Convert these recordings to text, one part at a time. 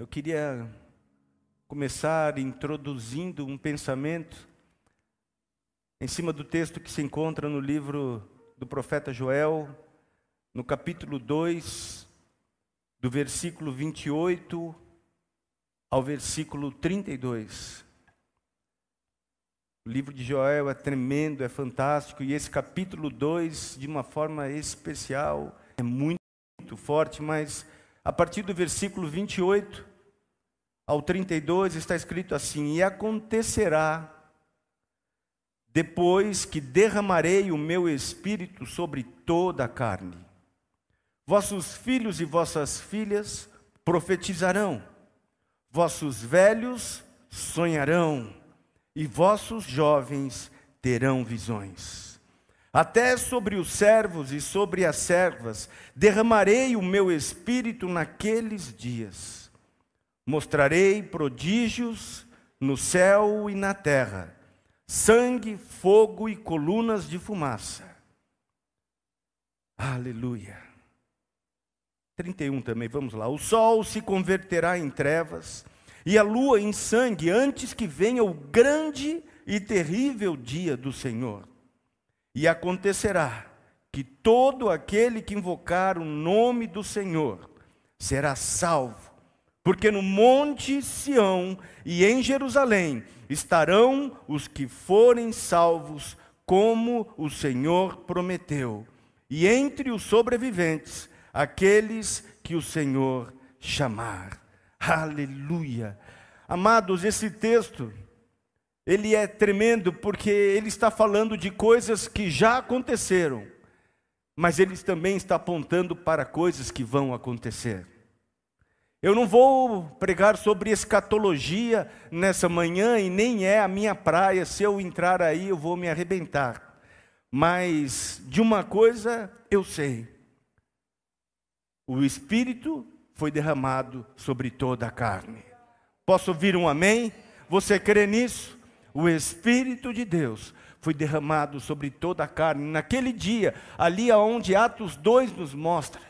Eu queria começar introduzindo um pensamento em cima do texto que se encontra no livro do profeta Joel, no capítulo 2, do versículo 28 ao versículo 32. O livro de Joel é tremendo, é fantástico, e esse capítulo 2, de uma forma especial, é muito forte, mas a partir do versículo 28 ao 32 está escrito assim: E acontecerá, depois que derramarei o meu espírito sobre toda a carne, vossos filhos e vossas filhas profetizarão, vossos velhos sonharão, e vossos jovens terão visões. Até sobre os servos e sobre as servas derramarei o meu espírito naqueles dias. Mostrarei prodígios no céu e na terra, sangue, fogo e colunas de fumaça. Aleluia. 31 também, vamos lá. O sol se converterá em trevas e a lua em sangue antes que venha o grande e terrível dia do Senhor. E acontecerá que todo aquele que invocar o nome do Senhor será salvo, porque no monte Sião e em Jerusalém estarão os que forem salvos, como o Senhor prometeu, e entre os sobreviventes, aqueles que o Senhor chamar. Aleluia! Amados, esse texto, ele é tremendo porque ele está falando de coisas que já aconteceram, mas ele também está apontando para coisas que vão acontecer. Eu não vou pregar sobre escatologia nessa manhã e nem é a minha praia, se eu entrar aí eu vou me arrebentar. Mas de uma coisa eu sei: o Espírito foi derramado sobre toda a carne. Posso ouvir um amém? Você crê nisso? O Espírito de Deus foi derramado sobre toda a carne. Naquele dia, ali onde Atos 2 nos mostra,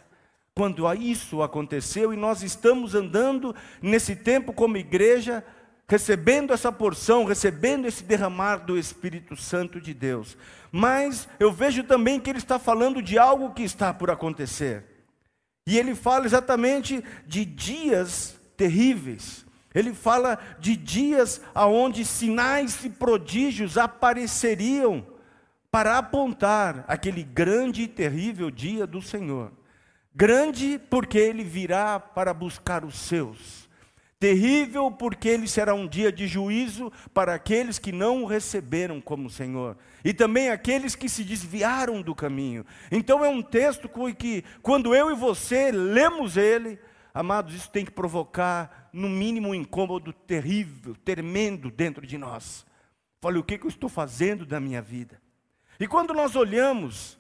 quando isso aconteceu, e nós estamos andando nesse tempo como igreja, recebendo essa porção, recebendo esse derramar do Espírito Santo de Deus. Mas eu vejo também que ele está falando de algo que está por acontecer. E ele fala exatamente de dias terríveis. Ele fala de dias aonde sinais e prodígios apareceriam para apontar aquele grande e terrível dia do Senhor. Grande porque ele virá para buscar os seus. Terrível porque ele será um dia de juízo para aqueles que não o receberam como Senhor. E também aqueles que se desviaram do caminho. Então é um texto que, quando eu e você lemos ele, amados, isso tem que provocar, no mínimo, um incômodo terrível, tremendo dentro de nós. Falei, o que eu estou fazendo da minha vida? E quando nós olhamos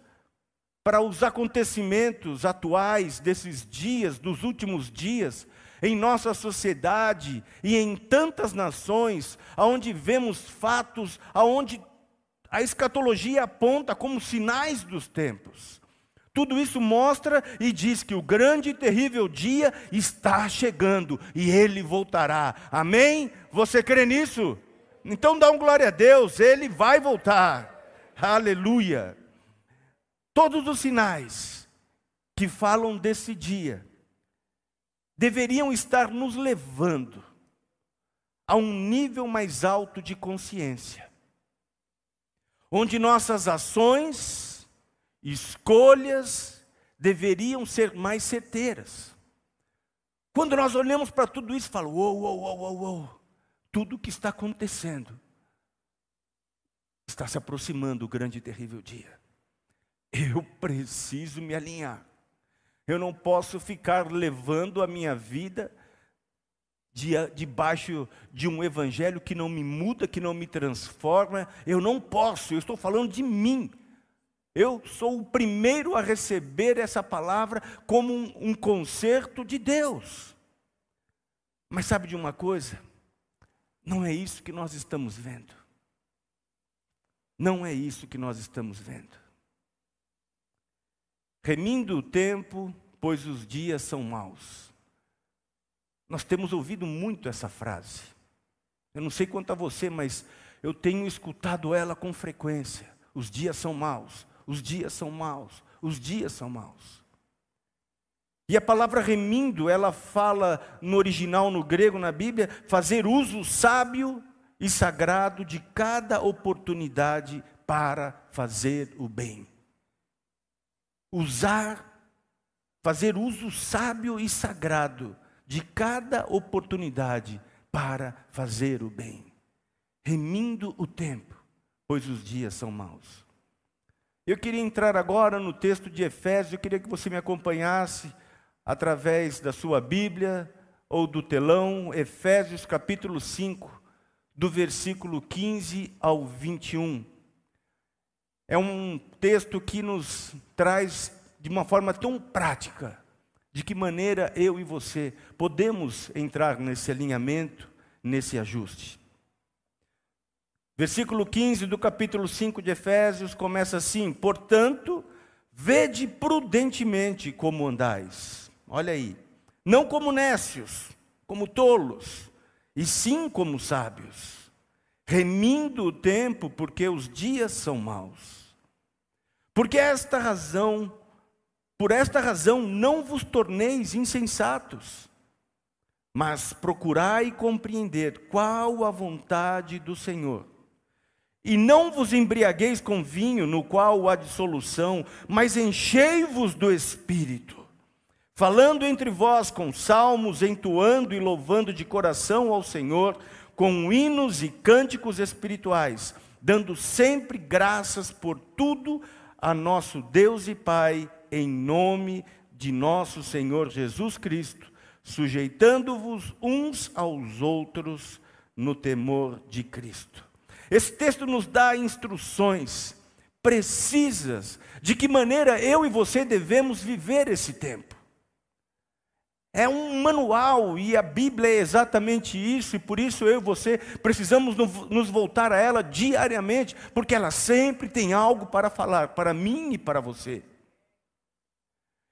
para os acontecimentos atuais desses dias, dos últimos dias, em nossa sociedade e em tantas nações, onde vemos fatos, onde a escatologia aponta como sinais dos tempos. Tudo isso mostra e diz que o grande e terrível dia está chegando e ele voltará. Amém? Você crê nisso? Então dá um glória a Deus, ele vai voltar. Aleluia! Todos os sinais que falam desse dia deveriam estar nos levando a um nível mais alto de consciência, onde nossas ações, escolhas deveriam ser mais certeiras. Quando nós olhamos para tudo isso, falo, tudo o que está acontecendo está se aproximando do grande e terrível dia. Eu preciso me alinhar. Eu não posso ficar levando a minha vida debaixo de um evangelho que não me muda, que não me transforma. Eu não posso, eu estou falando de mim. Eu sou o primeiro a receber essa palavra como um concerto de Deus. Mas sabe de uma coisa? Não é isso que nós estamos vendo. Não é isso que nós estamos vendo. Remindo o tempo, pois os dias são maus. Nós temos ouvido muito essa frase. Eu não sei quanto a você, mas eu tenho escutado ela com frequência. Os dias são maus, os dias são maus, os dias são maus. E a palavra remindo, ela fala no original, no grego, na Bíblia, fazer uso sábio e sagrado de cada oportunidade para fazer o bem. Fazer uso sábio e sagrado de cada oportunidade para fazer o bem, remindo o tempo, pois os dias são maus. Eu queria entrar agora no texto de Efésios, eu queria que você me acompanhasse através da sua Bíblia ou do telão, Efésios capítulo 5, do versículo 15 ao 21. É um texto que nos traz de uma forma tão prática, de que maneira eu e você podemos entrar nesse alinhamento, nesse ajuste. Versículo 15 do capítulo 5 de Efésios começa assim: portanto, vede prudentemente como andais. Olha aí. Não como necios, como tolos, e sim como sábios, remindo o tempo, porque os dias são maus. Por esta razão não vos torneis insensatos, mas procurai compreender qual a vontade do Senhor. E não vos embriagueis com vinho, no qual há dissolução, mas enchei-vos do Espírito, falando entre vós com salmos, entoando e louvando de coração ao Senhor, com hinos e cânticos espirituais, dando sempre graças por tudo a nosso Deus e Pai, em nome de nosso Senhor Jesus Cristo, sujeitando-vos uns aos outros no temor de Cristo. Esse texto nos dá instruções precisas de que maneira eu e você devemos viver esse tempo. É um manual, e a Bíblia é exatamente isso, e por isso eu e você precisamos nos voltar a ela diariamente, porque ela sempre tem algo para falar, para mim e para você.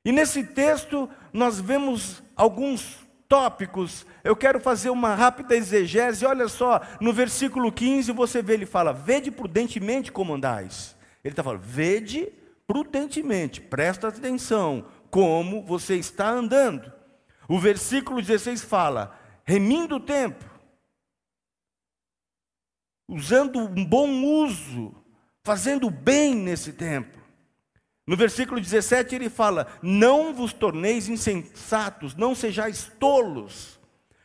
E nesse texto nós vemos alguns tópicos. Eu quero fazer uma rápida exegese. Olha só, no versículo 15 você vê, ele fala, vede prudentemente como andais. Ele está falando, vede prudentemente, presta atenção, como você está andando. O versículo 16 fala, remindo o tempo, usando um bom uso, fazendo bem nesse tempo. No versículo 17 ele fala, não vos torneis insensatos, não sejais tolos.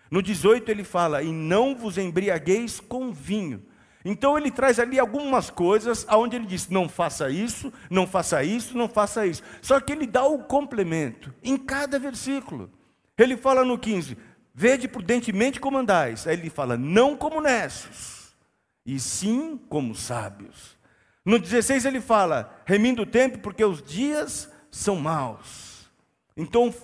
No 18 ele fala, e não vos embriagueis com vinho. Então ele traz ali algumas coisas, onde ele diz, não faça isso, não faça isso, não faça isso. Só que ele dá o complemento em cada versículo. Ele fala no 15, vede prudentemente como andais. Aí ele fala, não como necios, e sim como sábios. No 16 ele fala, remindo o tempo porque os dias são maus. Então,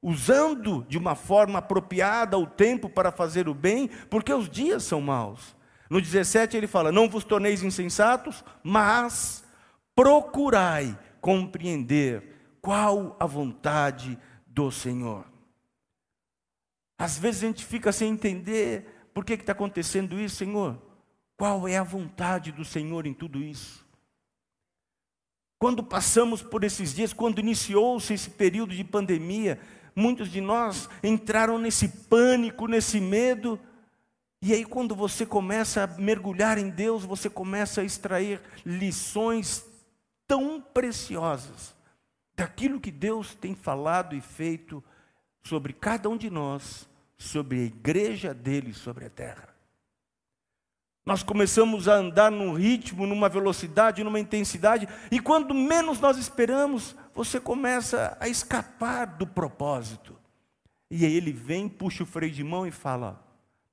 usando de uma forma apropriada o tempo para fazer o bem, porque os dias são maus. No 17 ele fala, não vos torneis insensatos, mas procurai compreender qual a vontade do Senhor. Às vezes a gente fica sem entender por que está acontecendo isso, Senhor. Qual é a vontade do Senhor em tudo isso? Quando passamos por esses dias, quando iniciou-se esse período de pandemia, muitos de nós entraram nesse pânico, nesse medo, e aí quando você começa a mergulhar em Deus, você começa a extrair lições tão preciosas daquilo que Deus tem falado e feito sobre cada um de nós, sobre a igreja dele, sobre a terra. Nós começamos a andar num ritmo, numa velocidade, numa intensidade, e quando menos nós esperamos, você começa a escapar do propósito. E aí ele vem, puxa o freio de mão e fala,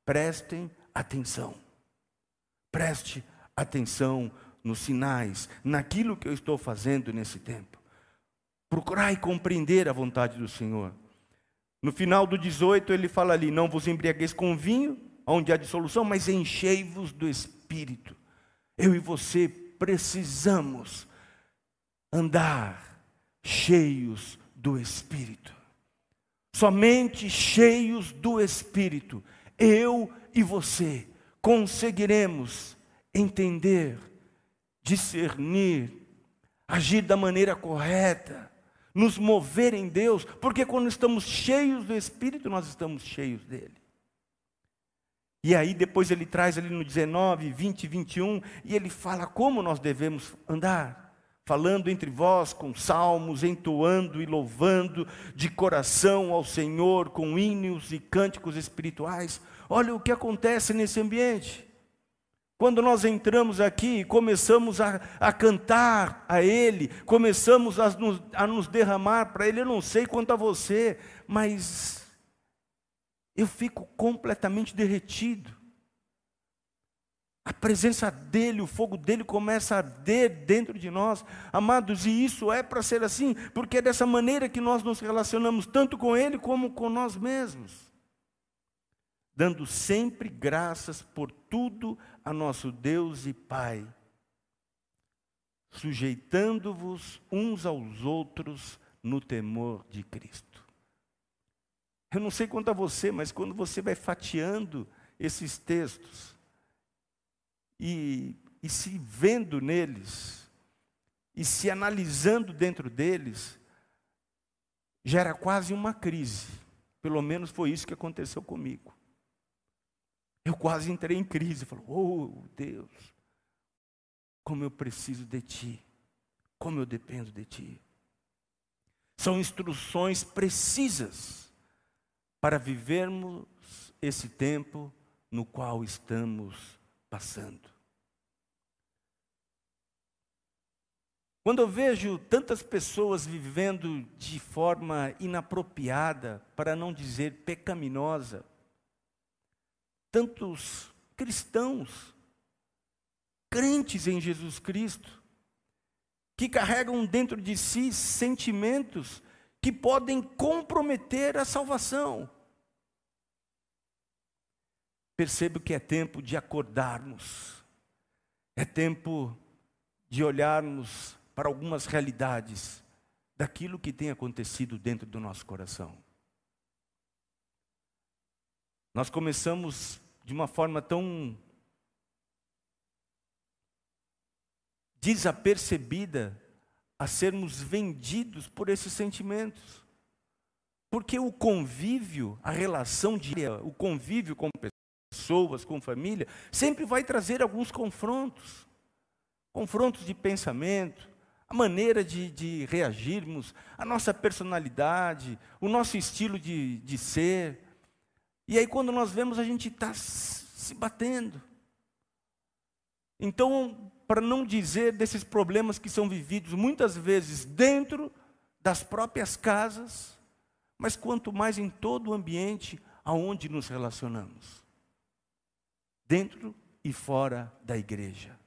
prestem atenção. Preste atenção nos sinais, naquilo que eu estou fazendo nesse tempo. Procurai compreender a vontade do Senhor. No final do 18 ele fala ali, não vos embriagueis com vinho, onde há dissolução, mas enchei-vos do Espírito. Eu e você precisamos andar cheios do Espírito. Somente cheios do Espírito, eu e você, conseguiremos entender, discernir, agir da maneira correta, nos mover em Deus, porque quando estamos cheios do Espírito, nós estamos cheios dele. E aí depois ele traz ali no 19, 20, 21, e ele fala como nós devemos andar. Falando entre vós com salmos, entoando e louvando de coração ao Senhor, com hinos e cânticos espirituais. Olha o que acontece nesse ambiente. Quando nós entramos aqui e começamos a cantar a Ele, começamos a nos derramar para Ele, eu não sei quanto a você, mas eu fico completamente derretido. A presença dEle, o fogo dEle começa a arder dentro de nós, amados, e isso é para ser assim, porque é dessa maneira que nós nos relacionamos, tanto com Ele como com nós mesmos, dando sempre graças por tudo a nosso Deus e Pai, sujeitando-vos uns aos outros no temor de Cristo. Eu não sei quanto a você, mas quando você vai fatiando esses textos, e se vendo neles, e se analisando dentro deles, gera quase uma crise. Pelo menos foi isso que aconteceu comigo. Eu quase entrei em crise. Falei, oh Deus, como eu preciso de Ti, como eu dependo de Ti. São instruções precisas para vivermos esse tempo no qual estamos passando. Quando eu vejo tantas pessoas vivendo de forma inapropriada, para não dizer pecaminosa, tantos cristãos, crentes em Jesus Cristo, que carregam dentro de si sentimentos que podem comprometer a salvação, percebo que é tempo de acordarmos, é tempo de olharmos para algumas realidades daquilo que tem acontecido dentro do nosso coração. Nós começamos de uma forma tão desapercebida a sermos vendidos por esses sentimentos, porque o convívio, a relação diária, o convívio com pessoas, com família, sempre vai trazer alguns confrontos. Confrontos de pensamento, a maneira de reagirmos, a nossa personalidade, o nosso estilo de ser. E aí quando nós vemos, a gente está se batendo. Então, para não dizer desses problemas que são vividos muitas vezes dentro das próprias casas, mas quanto mais em todo o ambiente aonde nos relacionamos. Dentro e fora da igreja.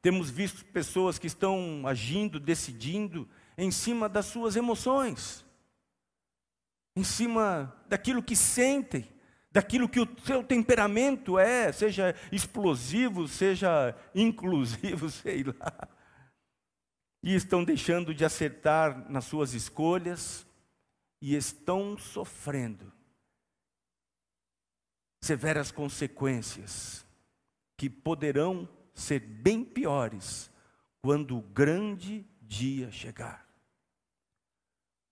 Temos visto pessoas que estão agindo, decidindo, em cima das suas emoções, em cima daquilo que sentem, daquilo que o seu temperamento é, seja explosivo, seja inclusivo, sei lá. E estão deixando de acertar nas suas escolhas e estão sofrendo severas consequências, que poderão ser bem piores quando o grande dia chegar.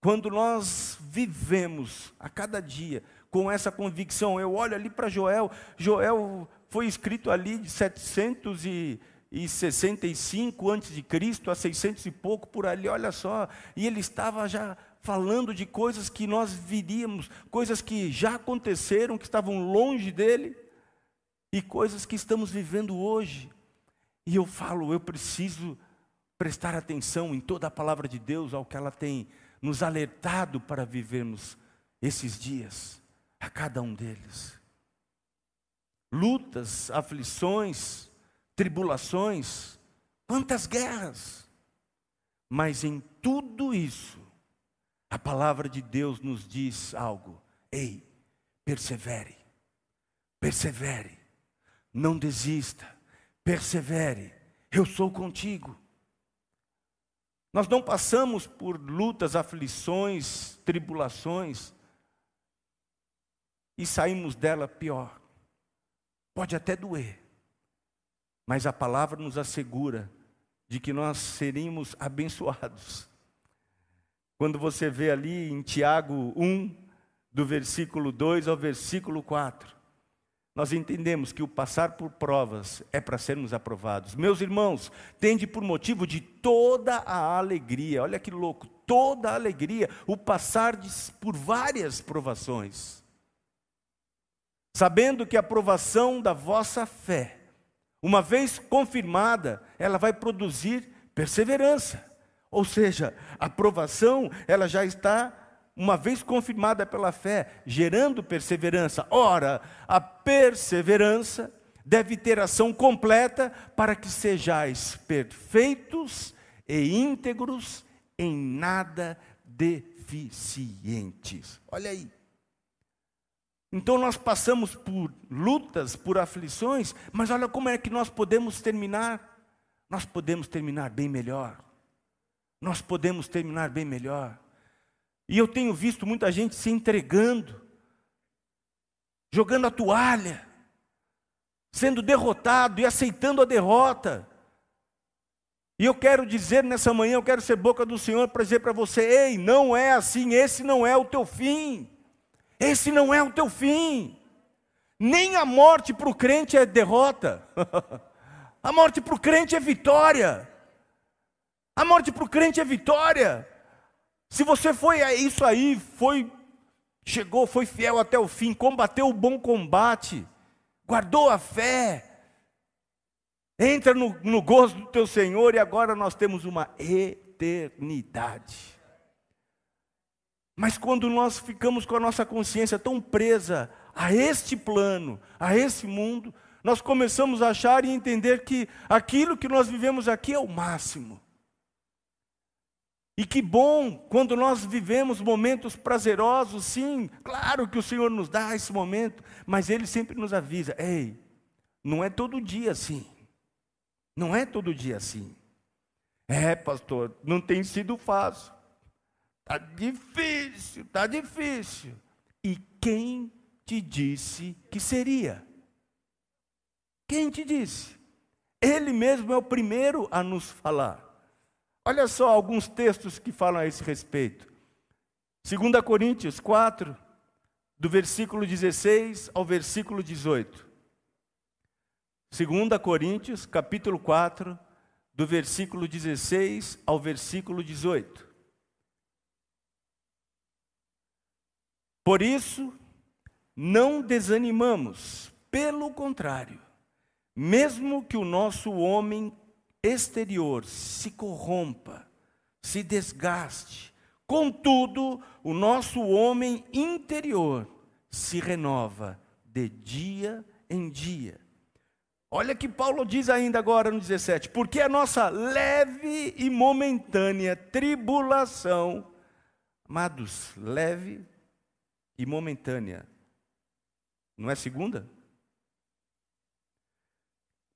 Quando nós vivemos a cada dia com essa convicção, eu olho ali para Joel foi escrito ali de 765 a 600 e pouco por ali, olha só, e ele estava já falando de coisas que nós viríamos, coisas que já aconteceram, que estavam longe dele, e coisas que estamos vivendo hoje. E eu falo, eu preciso prestar atenção em toda a palavra de Deus, ao que ela tem nos alertado para vivermos esses dias, a cada um deles. Lutas, aflições, tribulações, quantas guerras, mas em tudo isso, a palavra de Deus nos diz algo. Ei, persevere, persevere, não desista, persevere, eu sou contigo. Nós não passamos por lutas, aflições, tribulações e saímos dela pior. Pode até doer, mas a palavra nos assegura de que nós seríamos abençoados. Quando você vê ali em Tiago 1, do versículo 2 ao versículo 4, nós entendemos que o passar por provas é para sermos aprovados. Meus irmãos, tende por motivo de toda a alegria, olha que louco, toda a alegria, o passar por várias provações, sabendo que a provação da vossa fé, uma vez confirmada, ela vai produzir perseverança. Ou seja, a provação, ela já está, uma vez confirmada pela fé, gerando perseverança. Ora, a perseverança deve ter ação completa para que sejais perfeitos e íntegros, em nada deficientes. Olha aí. Então nós passamos por lutas, por aflições, mas olha como é que nós podemos terminar. Nós podemos terminar bem melhor. Nós podemos terminar bem melhor. E eu tenho visto muita gente se entregando, jogando a toalha, sendo derrotado e aceitando a derrota. E eu quero dizer nessa manhã, eu quero ser boca do Senhor para dizer para você: ei, não é assim, esse não é o teu fim. Esse não é o teu fim. Nem a morte para o crente é derrota. A morte para o crente é vitória. A morte para o crente é vitória. Se você foi a isso aí, chegou, foi fiel até o fim, combateu o bom combate, guardou a fé, entra no gozo do teu Senhor, e agora nós temos uma eternidade. Mas quando nós ficamos com a nossa consciência tão presa a este plano, a esse mundo, nós começamos a achar e entender que aquilo que nós vivemos aqui é o máximo. E que bom quando nós vivemos momentos prazerosos, sim, claro que o Senhor nos dá esse momento, mas Ele sempre nos avisa: ei, não é todo dia assim, não é todo dia assim. É, pastor, não tem sido fácil, está difícil. E quem te disse que seria? Quem te disse? Ele mesmo é o primeiro a nos falar. Olha só alguns textos que falam a esse respeito. 2 Coríntios 4, do versículo 16 ao versículo 18. 2 Coríntios, capítulo 4, do versículo 16 ao versículo 18. Por isso, não desanimamos, pelo contrário, mesmo que o nosso homem exterior se corrompa, se desgaste, contudo, o nosso homem interior se renova de dia em dia. Olha que Paulo diz ainda agora no 17: porque a nossa leve e momentânea tribulação, amados, leve e momentânea, não é segunda?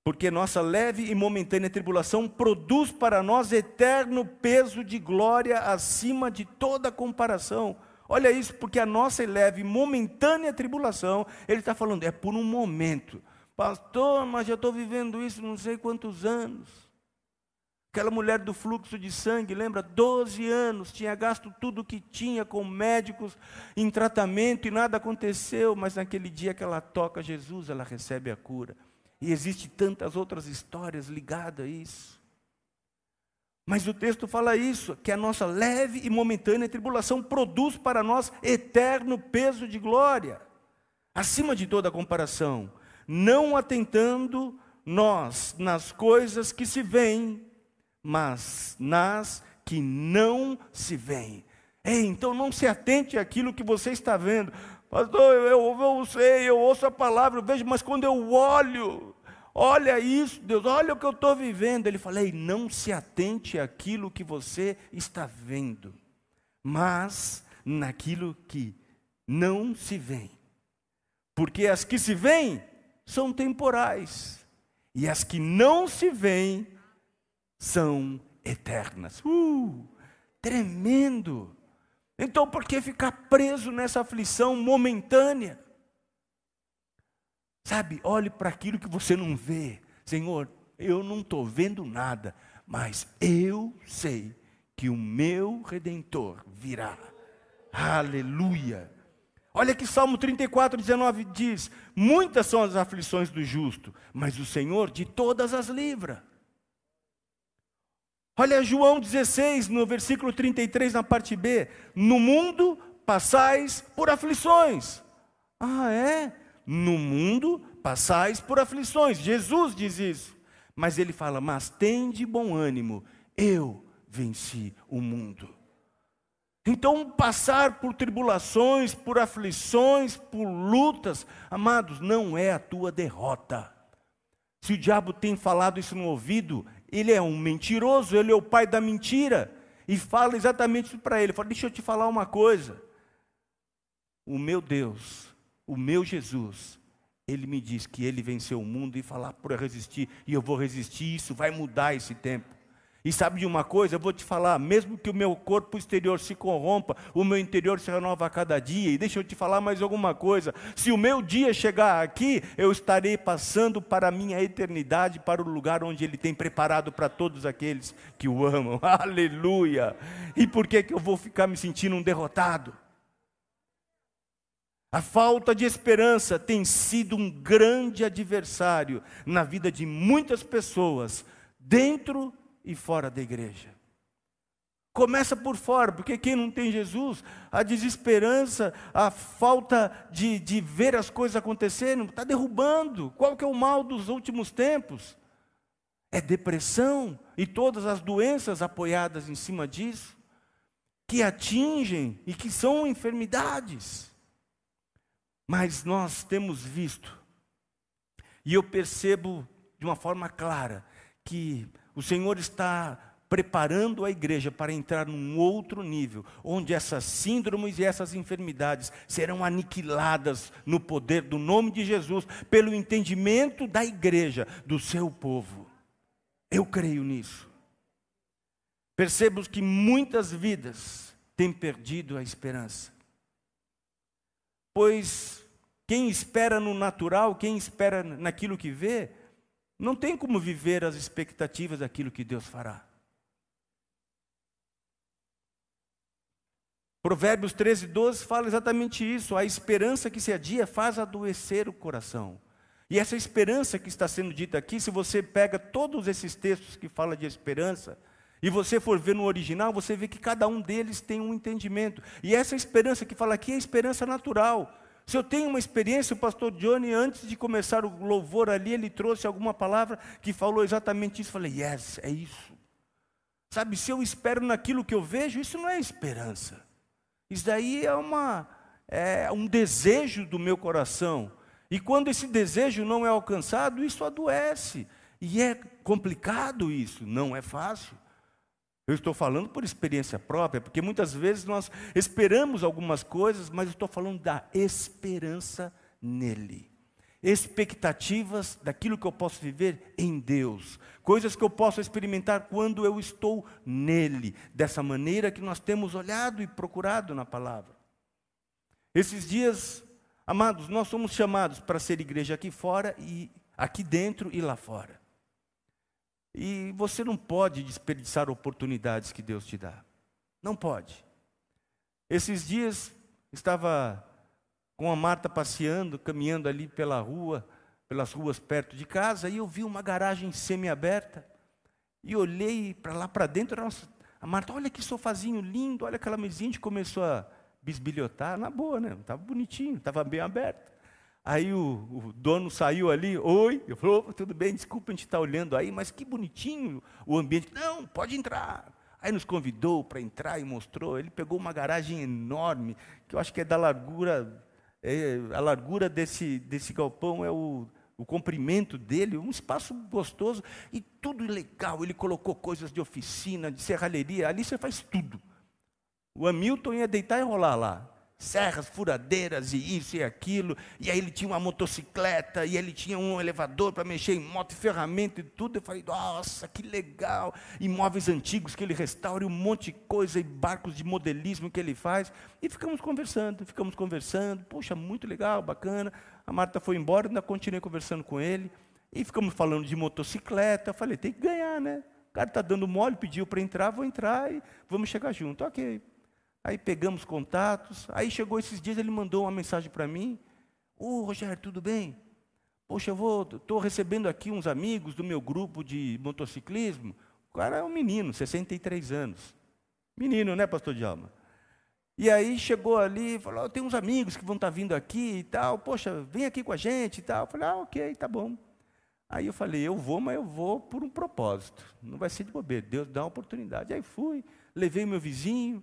Porque nossa leve e momentânea tribulação produz para nós eterno peso de glória acima de toda comparação. Olha isso, porque a nossa leve e momentânea tribulação, ele está falando, é por um momento. Pastor, mas já estou vivendo isso não sei quantos anos. Aquela mulher do fluxo de sangue, lembra? 12 anos, tinha gasto tudo o que tinha com médicos, em tratamento, e nada aconteceu. Mas naquele dia que ela toca Jesus, ela recebe a cura. E existem tantas outras histórias ligadas a isso. Mas o texto fala isso, que a nossa leve e momentânea tribulação produz para nós eterno peso de glória, acima de toda comparação, não atentando nós nas coisas que se veem, mas nas que não se veem. Ei, então não se atente àquilo que você está vendo. Pastor, eu sei, eu ouço a palavra, eu vejo, mas quando eu olho, olha isso, Deus, olha o que eu estou vivendo. Ele fala: ei, não se atente àquilo que você está vendo, mas naquilo que não se vê. Porque as que se veem são temporais, e as que não se veem são eternas. Tremendo! Então, por que ficar preso nessa aflição momentânea? Sabe, olhe para aquilo que você não vê. Senhor, eu não estou vendo nada, mas eu sei que o meu Redentor virá. Aleluia! Olha que Salmo 34:19 diz: muitas são as aflições do justo, mas o Senhor de todas as livra. Olha João 16, no versículo 33, na parte B: no mundo passais por aflições. Ah, é? No mundo passais por aflições. Jesus diz isso, mas ele fala: mas tende bom ânimo, eu venci o mundo. Então, passar por tribulações, por aflições, por lutas, amados, não é a tua derrota. Se o diabo tem falado isso no ouvido, ele é um mentiroso, ele é o pai da mentira, e fala exatamente isso para ele. Fala: deixa eu te falar uma coisa, o meu Deus, o meu Jesus, ele me diz que ele venceu o mundo, e falar para eu resistir, e eu vou resistir, isso vai mudar esse tempo. E sabe de uma coisa? Eu vou te falar, mesmo que o meu corpo exterior se corrompa, o meu interior se renova a cada dia. E deixa eu te falar mais alguma coisa: se o meu dia chegar aqui, eu estarei passando para a minha eternidade, para o lugar onde ele tem preparado para todos aqueles que o amam. Aleluia! E por que que eu vou ficar me sentindo um derrotado? A falta de esperança tem sido um grande adversário na vida de muitas pessoas, dentro e fora da igreja. Começa por fora, porque quem não tem Jesus, a desesperança, a falta de ver as coisas acontecerem, está derrubando. Qual que é o mal dos últimos tempos? É depressão e todas as doenças apoiadas em cima disso, que atingem e que são enfermidades. Mas nós temos visto, e eu percebo de uma forma clara, que o Senhor está preparando a igreja para entrar num outro nível, onde essas síndromes e essas enfermidades serão aniquiladas no poder do nome de Jesus, pelo entendimento da igreja, do seu povo. Eu creio nisso. Percebamos que muitas vidas têm perdido a esperança. Pois quem espera no natural, quem espera naquilo que vê, não tem como viver as expectativas daquilo que Deus fará. Provérbios 13:12 fala exatamente isso: a esperança que se adia faz adoecer o coração. E essa esperança que está sendo dita aqui, se você pega todos esses textos que falam de esperança, e você for ver no original, você vê que cada um deles tem um entendimento. E essa esperança que fala aqui é a esperança natural. Se eu tenho uma experiência, o pastor Johnny, antes de começar o louvor ali, ele trouxe alguma palavra que falou exatamente isso. Eu falei: yes, é isso. Sabe, se eu espero naquilo que eu vejo, isso não é esperança. Isso daí é um desejo do meu coração. E quando esse desejo não é alcançado, isso adoece. E é complicado isso, não é fácil. Eu estou falando por experiência própria, porque muitas vezes nós esperamos algumas coisas, mas eu estou falando da esperança nele. Expectativas daquilo que eu posso viver em Deus. Coisas que eu posso experimentar quando eu estou nele. Dessa maneira que nós temos olhado e procurado na palavra. Esses dias, amados, nós somos chamados para ser igreja aqui fora, e aqui dentro e lá fora. E você não pode desperdiçar oportunidades que Deus te dá. Não pode. Esses dias, estava com a Marta passeando, caminhando ali pela rua, pelas ruas perto de casa, e eu vi uma garagem semiaberta, e olhei para lá para dentro. Nossa, a Marta: olha que sofazinho lindo, olha aquela mesinha. A gente começou a bisbilhotar, na boa, né? Estava bonitinho, estava bem aberto. Aí o dono saiu ali: oi. Eu falei: opa, tudo bem, desculpa a gente estar olhando aí, mas que bonitinho o ambiente. Não, pode entrar. Aí nos convidou para entrar e mostrou. Ele pegou uma garagem enorme, que eu acho que é da largura, a largura desse galpão é o comprimento dele, um espaço gostoso, e tudo legal. Ele colocou coisas de oficina, de serralheria, ali você faz tudo. O Hamilton ia deitar e rolar lá. serras, furadeiras e isso e aquilo, e aí ele tinha uma motocicleta, e ele tinha um elevador para mexer em moto, ferramenta e tudo. Eu falei, nossa, que legal, imóveis antigos que ele restaura, e um monte de coisa, e barcos de modelismo que ele faz, e ficamos conversando, poxa, muito legal, bacana. A Marta foi embora, ainda continuei conversando com ele, e ficamos falando de motocicleta. Eu falei, tem que ganhar, né? O cara está dando mole, pediu para entrar, vou entrar e vamos chegar junto. Ok. Aí pegamos contatos. Aí chegou esses dias, ele mandou uma mensagem para mim. Ô, Rogério, tudo bem? Poxa, estou recebendo aqui uns amigos do meu grupo de motociclismo. O cara é um menino, 63 anos. Menino, né, pastor Djalma? E aí chegou ali e falou, tem uns amigos que vão estar vindo aqui e tal. Poxa, vem aqui com a gente e tal. Eu falei, ah, ok, tá bom. Aí eu falei, eu vou, mas eu vou por um propósito. Não vai ser de bobeira, Deus dá uma oportunidade. Aí fui, levei meu vizinho,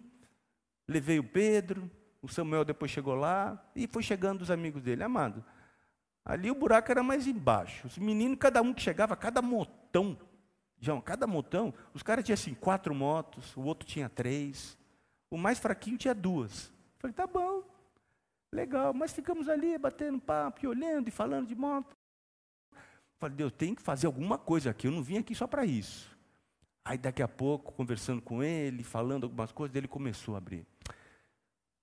levei o Pedro, o Samuel depois chegou lá, e foi chegando os amigos dele. Amado, ali o buraco era mais embaixo. Os meninos, cada um que chegava, cada motão, os caras tinham assim, 4 motos, o outro tinha 3, o mais fraquinho tinha 2. Eu falei, tá bom, legal, mas ficamos ali, batendo papo, e olhando, e falando de moto. Falei, Deus, tem que fazer alguma coisa aqui, eu não vim aqui só para isso. Aí daqui a pouco, conversando com ele, falando algumas coisas, ele começou a abrir.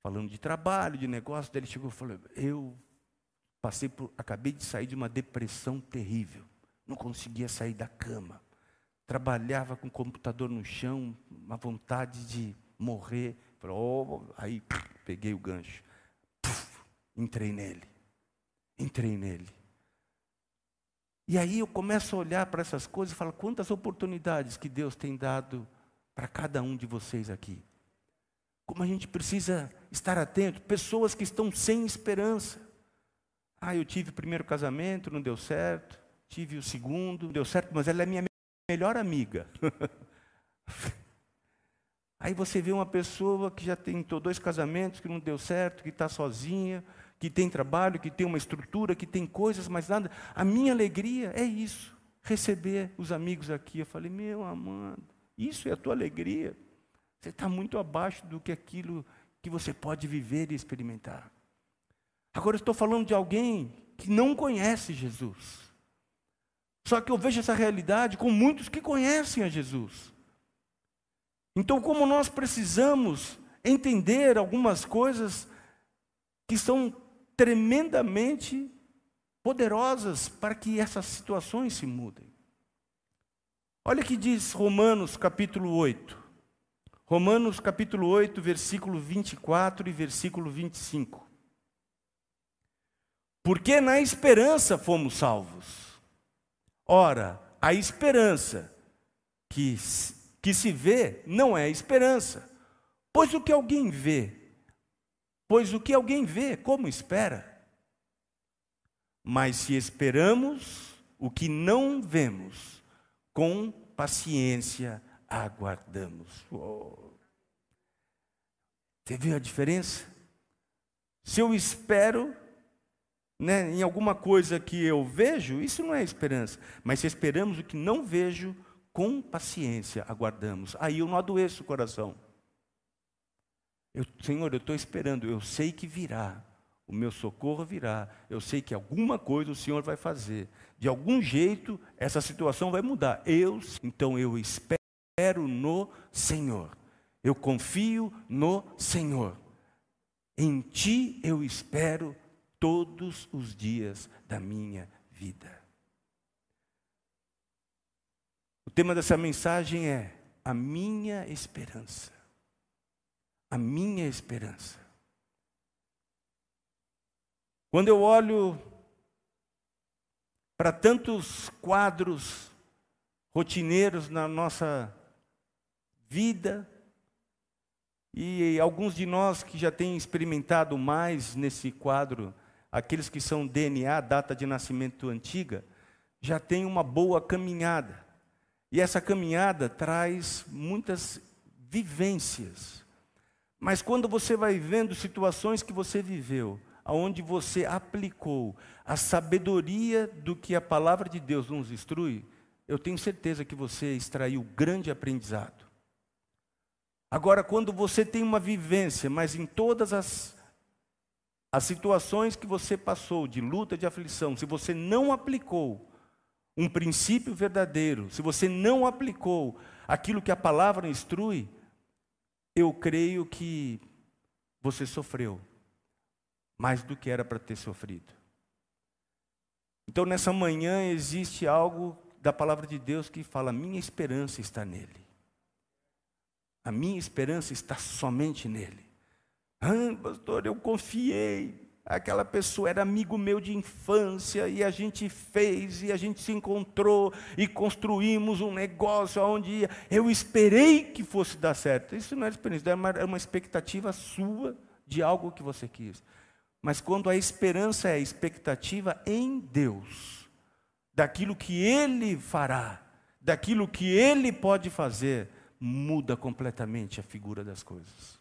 Falando de trabalho, de negócio, daí ele chegou e falou, acabei de sair de uma depressão terrível, não conseguia sair da cama. Trabalhava com o computador no chão, uma vontade de morrer. Falei, aí peguei o gancho, entrei nele. E aí eu começo a olhar para essas coisas e falo, quantas oportunidades que Deus tem dado para cada um de vocês aqui. Como a gente precisa estar atento, pessoas que estão sem esperança. Ah, eu tive o primeiro casamento, não deu certo, tive o segundo, não deu certo, mas ela é minha melhor amiga. Aí você vê uma pessoa que já tentou 2 casamentos, que não deu certo, que está sozinha, que tem trabalho, que tem uma estrutura, que tem coisas, mas nada. A minha alegria é isso, receber os amigos aqui. Eu falei, meu amado, isso é a tua alegria. Você está muito abaixo do que aquilo que você pode viver e experimentar. Agora eu estou falando de alguém que não conhece Jesus. Só que eu vejo essa realidade com muitos que conhecem a Jesus. Então, como nós precisamos entender algumas coisas que são tremendamente poderosas para que essas situações se mudem. Olha o que diz Romanos capítulo 8. Romanos capítulo 8, versículo 24 e versículo 25. Porque na esperança fomos salvos. Ora, a esperança que se vê não é esperança, pois o que alguém vê, como espera? Mas se esperamos o que não vemos, com paciência aguardamos. Oh. Você viu a diferença? Se eu espero, né, em alguma coisa que eu vejo, isso não é esperança. Mas se esperamos o que não vejo, com paciência aguardamos. Aí eu não adoeço o coração. Senhor, eu estou esperando, eu sei que virá, o meu socorro virá, eu sei que alguma coisa o Senhor vai fazer, de algum jeito essa situação vai mudar, então eu espero no Senhor, eu confio no Senhor, em Ti eu espero todos os dias da minha vida. O tema dessa mensagem é a minha esperança. A minha esperança. Quando eu olho para tantos quadros rotineiros na nossa vida, e alguns de nós que já têm experimentado mais nesse quadro, aqueles que são DNA, data de nascimento antiga, já têm uma boa caminhada. E essa caminhada traz muitas vivências. Mas quando você vai vendo situações que você viveu, aonde você aplicou a sabedoria do que a palavra de Deus nos instrui, eu tenho certeza que você extraiu grande aprendizado. Agora, quando você tem uma vivência, mas em todas as As situações que você passou de luta, de aflição, se você não aplicou um princípio verdadeiro, se você não aplicou aquilo que a palavra instrui, eu creio que você sofreu mais do que era para ter sofrido. Então, nessa manhã existe algo da palavra de Deus que fala: a minha esperança está nele. A minha esperança está somente nele. Ah, pastor, eu confiei. Aquela pessoa era amigo meu de infância e a gente fez e a gente se encontrou e construímos um negócio onde eu esperei que fosse dar certo. Isso não era experiência, era uma expectativa sua de algo que você quis. Mas quando a esperança é a expectativa em Deus, daquilo que Ele fará, daquilo que Ele pode fazer, muda completamente a figura das coisas.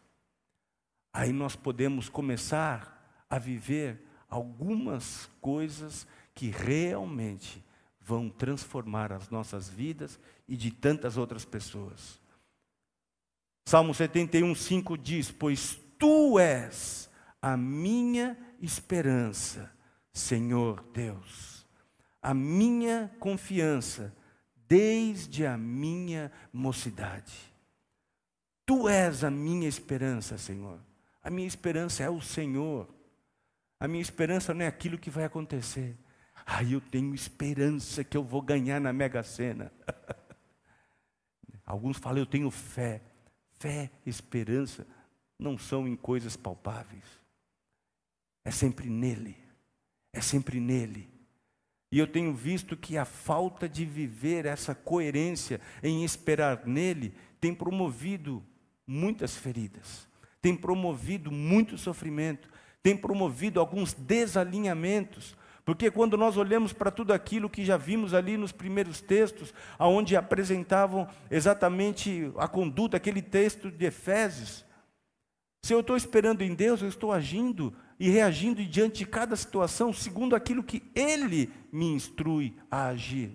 Aí nós podemos começar a viver algumas coisas que realmente vão transformar as nossas vidas e de tantas outras pessoas. Salmo 71:5 diz: pois tu és a minha esperança, Senhor Deus, a minha confiança desde a minha mocidade. Tu és a minha esperança, Senhor. A minha esperança é o Senhor. A minha esperança não é aquilo que vai acontecer. Eu tenho esperança que eu vou ganhar na Mega Sena. Alguns falam: eu tenho fé. Fé, esperança, não são em coisas palpáveis. É sempre nele. É sempre nele. E eu tenho visto que a falta de viver essa coerência em esperar nele tem promovido muitas feridas, tem promovido muito sofrimento, tem promovido alguns desalinhamentos, porque quando nós olhamos para tudo aquilo que já vimos ali nos primeiros textos, onde apresentavam exatamente a conduta, aquele texto de Efésios, se eu estou esperando em Deus, eu estou agindo e reagindo diante de cada situação, segundo aquilo que Ele me instrui a agir.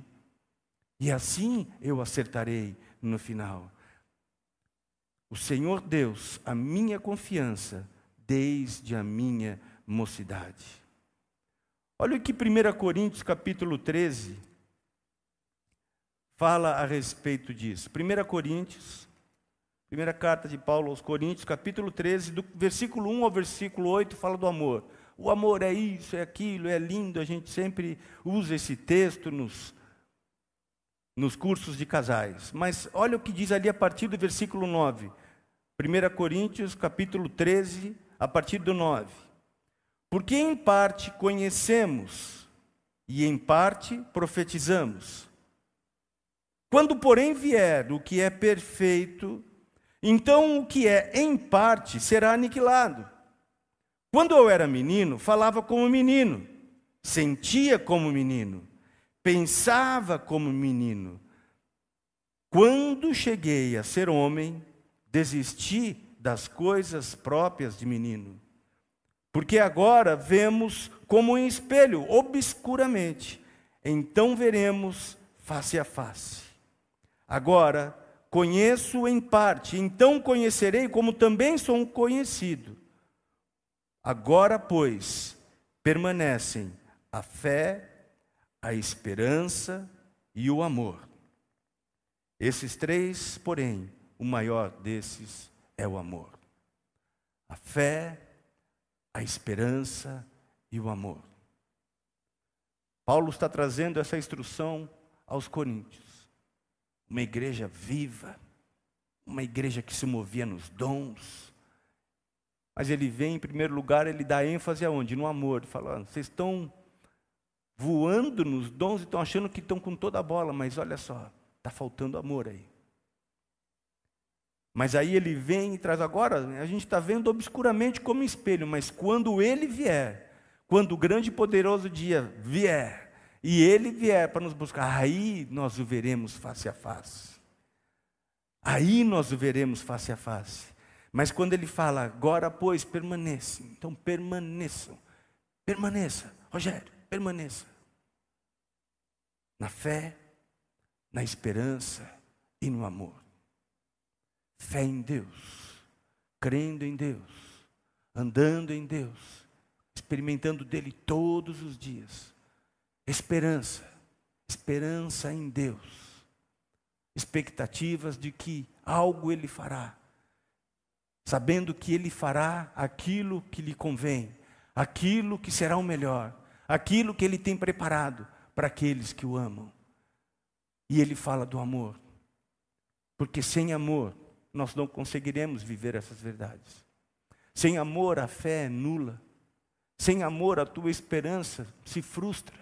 E assim eu acertarei no final. O Senhor Deus, a minha confiança, desde a minha mocidade. Olha o que 1 Coríntios capítulo 13 fala a respeito disso. 1 Coríntios, primeira carta de Paulo aos Coríntios, capítulo 13, do versículo 1 ao versículo 8, fala do amor. O amor é isso, é aquilo, é lindo. A gente sempre usa esse texto nos cursos de casais. Mas olha o que diz ali a partir do versículo 9. 1 Coríntios, capítulo 13, a partir do 9. Porque em parte conhecemos e em parte profetizamos. Quando, porém, vier o que é perfeito, então o que é em parte será aniquilado. Quando eu era menino, falava como menino, sentia como menino, pensava como menino. Quando cheguei a ser homem, desisti das coisas próprias de menino. Porque agora vemos como em espelho, obscuramente. Então veremos face a face. Agora conheço em parte, então conhecerei como também sou conhecido. Agora, pois, permanecem a fé, a esperança e o amor. Esses três, porém, o maior desses é o amor. A fé, a esperança e o amor. Paulo está trazendo essa instrução aos coríntios. Uma igreja viva, uma igreja que se movia nos dons. Mas ele vem, em primeiro lugar, ele dá ênfase aonde? No amor. Ele fala: vocês estão voando nos dons e estão achando que estão com toda a bola, mas olha só, está faltando amor aí. Mas aí ele vem e traz agora, a gente está vendo obscuramente como espelho, mas quando ele vier, quando o grande e poderoso dia vier, e ele vier para nos buscar, aí nós o veremos face a face. Aí nós o veremos face a face. Mas quando ele fala: agora pois permanecem, então permaneçam. Permaneça, Rogério, permaneça. Na fé, na esperança e no amor. Fé em Deus, crendo em Deus, andando em Deus, experimentando dele todos os dias. Esperança, esperança em Deus, expectativas de que algo ele fará, sabendo que ele fará aquilo que lhe convém, aquilo que será o melhor, aquilo que ele tem preparado para aqueles que o amam. E ele fala do amor, porque sem amor nós não conseguiremos viver essas verdades. Sem amor a fé é nula, sem amor a tua esperança se frustra.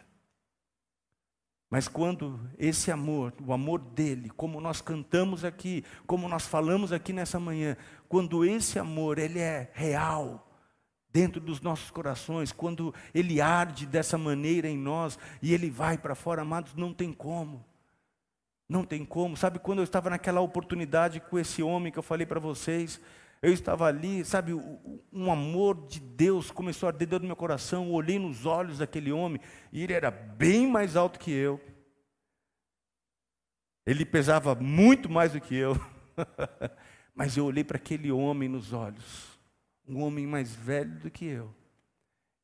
Mas quando esse amor, o amor dele, como nós cantamos aqui, como nós falamos aqui nessa manhã, quando esse amor ele é real dentro dos nossos corações, quando ele arde dessa maneira em nós e ele vai para fora, amados, não tem como. Não tem como. Sabe, quando eu estava naquela oportunidade com esse homem que eu falei para vocês, eu estava ali, sabe, um amor de Deus começou a arder dentro do meu coração. Eu olhei nos olhos daquele homem e ele era bem mais alto que eu. Ele pesava muito mais do que eu. Mas eu olhei para aquele homem nos olhos, um homem mais velho do que eu.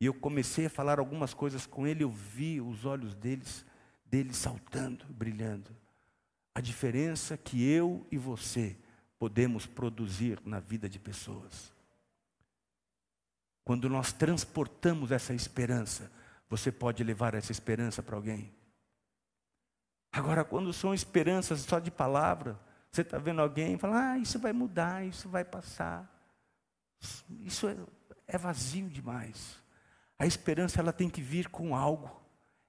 E eu comecei a falar algumas coisas com ele, eu vi os olhos dele saltando, brilhando. A diferença que eu e você podemos produzir na vida de pessoas. Quando nós transportamos essa esperança, você pode levar essa esperança para alguém. Agora, quando são esperanças só de palavra, você está vendo alguém e fala, isso vai mudar, isso vai passar. Isso é vazio demais. A esperança ela tem que vir com algo.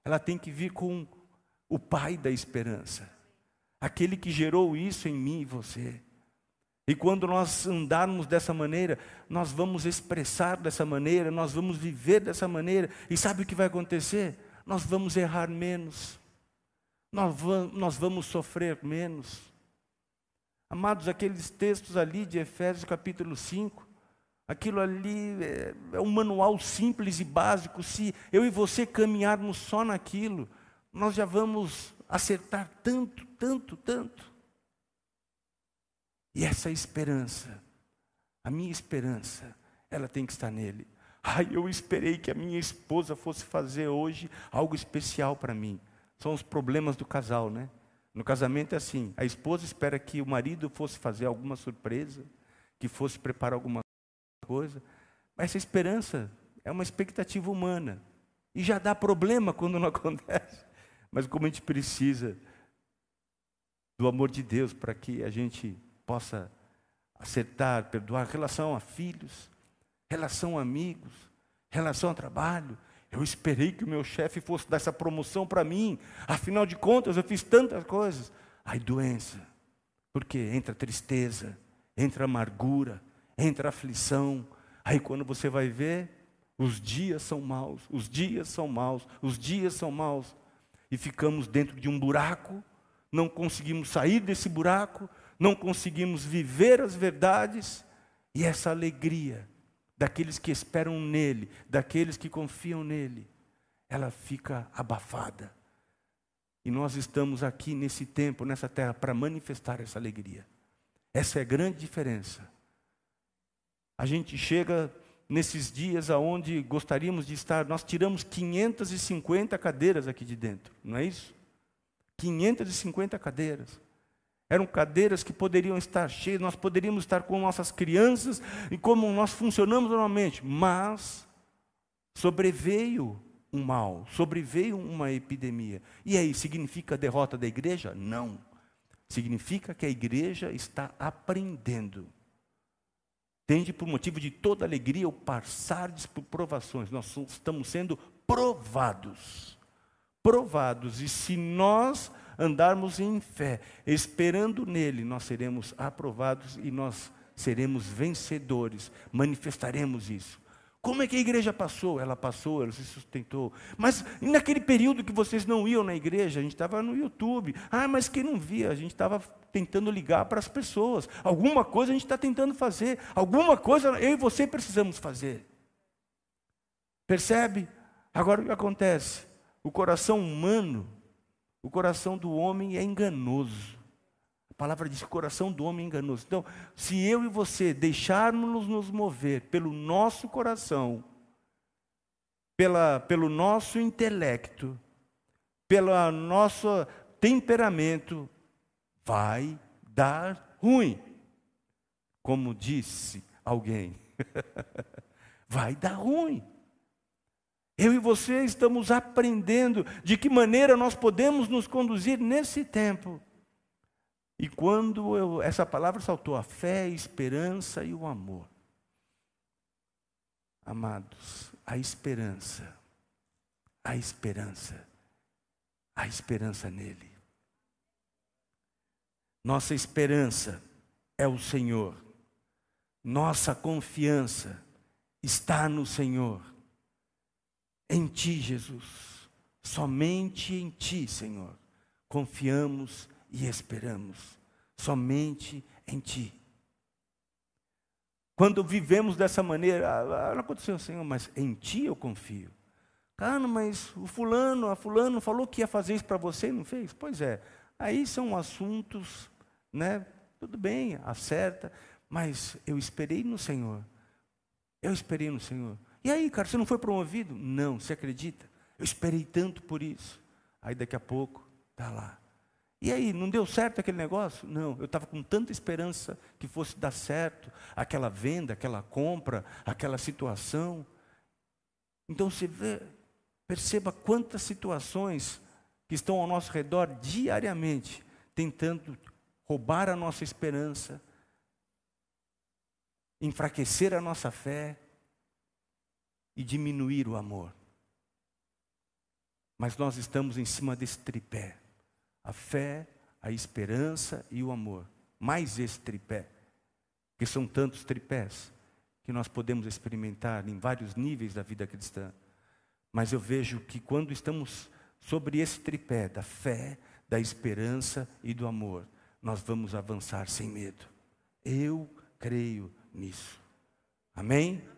Ela tem que vir com o Pai da esperança. Aquele que gerou isso em mim e você. E quando nós andarmos dessa maneira, nós vamos expressar dessa maneira, nós vamos viver dessa maneira. E sabe o que vai acontecer? Nós vamos errar menos. Nós vamos sofrer menos. Amados, aqueles textos ali de Efésios capítulo 5, aquilo ali é um manual simples e básico. Se eu e você caminharmos só naquilo, nós já vamos acertar tanto, tanto, tanto. E essa esperança, a minha esperança, ela tem que estar nele. Eu esperei que a minha esposa fosse fazer hoje algo especial para mim. São os problemas do casal, né? No casamento é assim, a esposa espera que o marido fosse fazer alguma surpresa, que fosse preparar alguma coisa. Mas essa esperança é uma expectativa humana. E já dá problema quando não acontece. Mas como a gente precisa do amor de Deus para que a gente possa acertar, perdoar, relação a filhos, relação a amigos, relação a trabalho. Eu esperei que o meu chefe fosse dar essa promoção para mim, afinal de contas eu fiz tantas coisas. Aí doença, porque entra tristeza, entra amargura, entra aflição. Aí quando você vai ver, os dias são maus, os dias são maus, os dias são maus. E ficamos dentro de um buraco, não conseguimos sair desse buraco, não conseguimos viver as verdades e essa alegria daqueles que esperam nele, daqueles que confiam nele, ela fica abafada. E nós estamos aqui nesse tempo, nessa terra, para manifestar essa alegria. Essa é a grande diferença. A gente chega nesses dias aonde gostaríamos de estar, nós tiramos 550 cadeiras aqui de dentro, não é isso? 550 cadeiras. Eram cadeiras que poderiam estar cheias, nós poderíamos estar com nossas crianças e como nós funcionamos normalmente. Mas sobreveio um mal, sobreveio uma epidemia. E aí, significa a derrota da igreja? Não. Significa que a igreja está aprendendo. Tende por motivo de toda alegria o passardes por provações. Nós estamos sendo provados. Provados. E se nós andarmos em fé, esperando nele, nós seremos aprovados e nós seremos vencedores, manifestaremos isso. Como é que a igreja passou? Ela passou, ela se sustentou. Mas naquele período que vocês não iam na igreja, a gente estava no YouTube. Mas quem não via? A gente estava tentando ligar para as pessoas. Alguma coisa a gente está tentando fazer. Alguma coisa eu e você precisamos fazer. Percebe? Agora o que acontece? O coração humano, o coração do homem é enganoso. A palavra diz que o coração do homem é enganoso. Então, se eu e você deixarmos nos mover pelo nosso coração, pelo nosso intelecto, pelo nosso temperamento, vai dar ruim. Como disse alguém, vai dar ruim. Eu e você estamos aprendendo de que maneira nós podemos nos conduzir nesse tempo. E quando essa palavra saltou, a fé, a esperança e o amor. Amados, a esperança nele. Nossa esperança é o Senhor. Nossa confiança está no Senhor. Em ti, Jesus, somente em ti, Senhor, confiamos e esperamos, somente em ti. Quando vivemos dessa maneira, não aconteceu, Senhor, mas em ti eu confio. Cara, mas o fulano, a fulano falou que ia fazer isso para você e não fez? Pois é, aí são assuntos, né? Tudo bem, acerta, mas eu esperei no Senhor. Eu esperei no Senhor. E aí, cara, você não foi promovido? Não, você acredita? Eu esperei tanto por isso. Aí daqui a pouco, está lá. E aí, não deu certo aquele negócio? Não, eu estava com tanta esperança que fosse dar certo, aquela venda, aquela compra, aquela situação. Então você vê, perceba quantas situações que estão ao nosso redor diariamente, tentando roubar a nossa esperança, enfraquecer a nossa fé e diminuir o amor. Mas nós estamos em cima desse tripé. A fé, a esperança e o amor. Mais esse tripé, que são tantos tripés, que nós podemos experimentar em vários níveis da vida cristã. Mas eu vejo que quando estamos sobre esse tripé da fé, da esperança e do amor, nós vamos avançar sem medo. Eu creio nisso. Amém?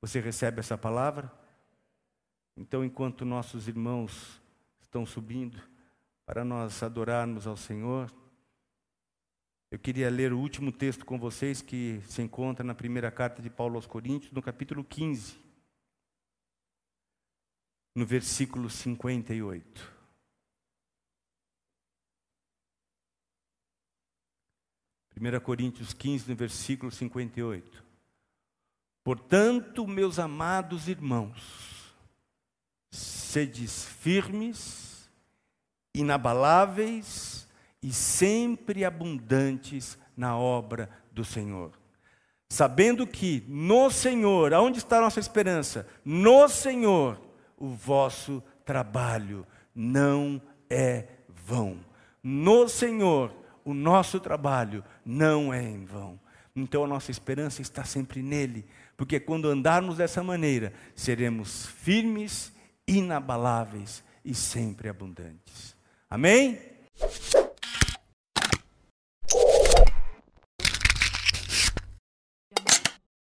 Você recebe essa palavra? Então, enquanto nossos irmãos estão subindo para nós adorarmos ao Senhor, eu queria ler o último texto com vocês, que se encontra na primeira carta de Paulo aos Coríntios, no capítulo 15, no versículo 58. Coríntios 15, no versículo 58. Portanto, meus amados irmãos, sedes firmes, inabaláveis e sempre abundantes na obra do Senhor, sabendo que no Senhor, aonde está a nossa esperança? No Senhor, o vosso trabalho não é vão. No Senhor, o nosso trabalho não é em vão. Então a nossa esperança está sempre nele, porque quando andarmos dessa maneira, seremos firmes, inabaláveis e sempre abundantes. Amém?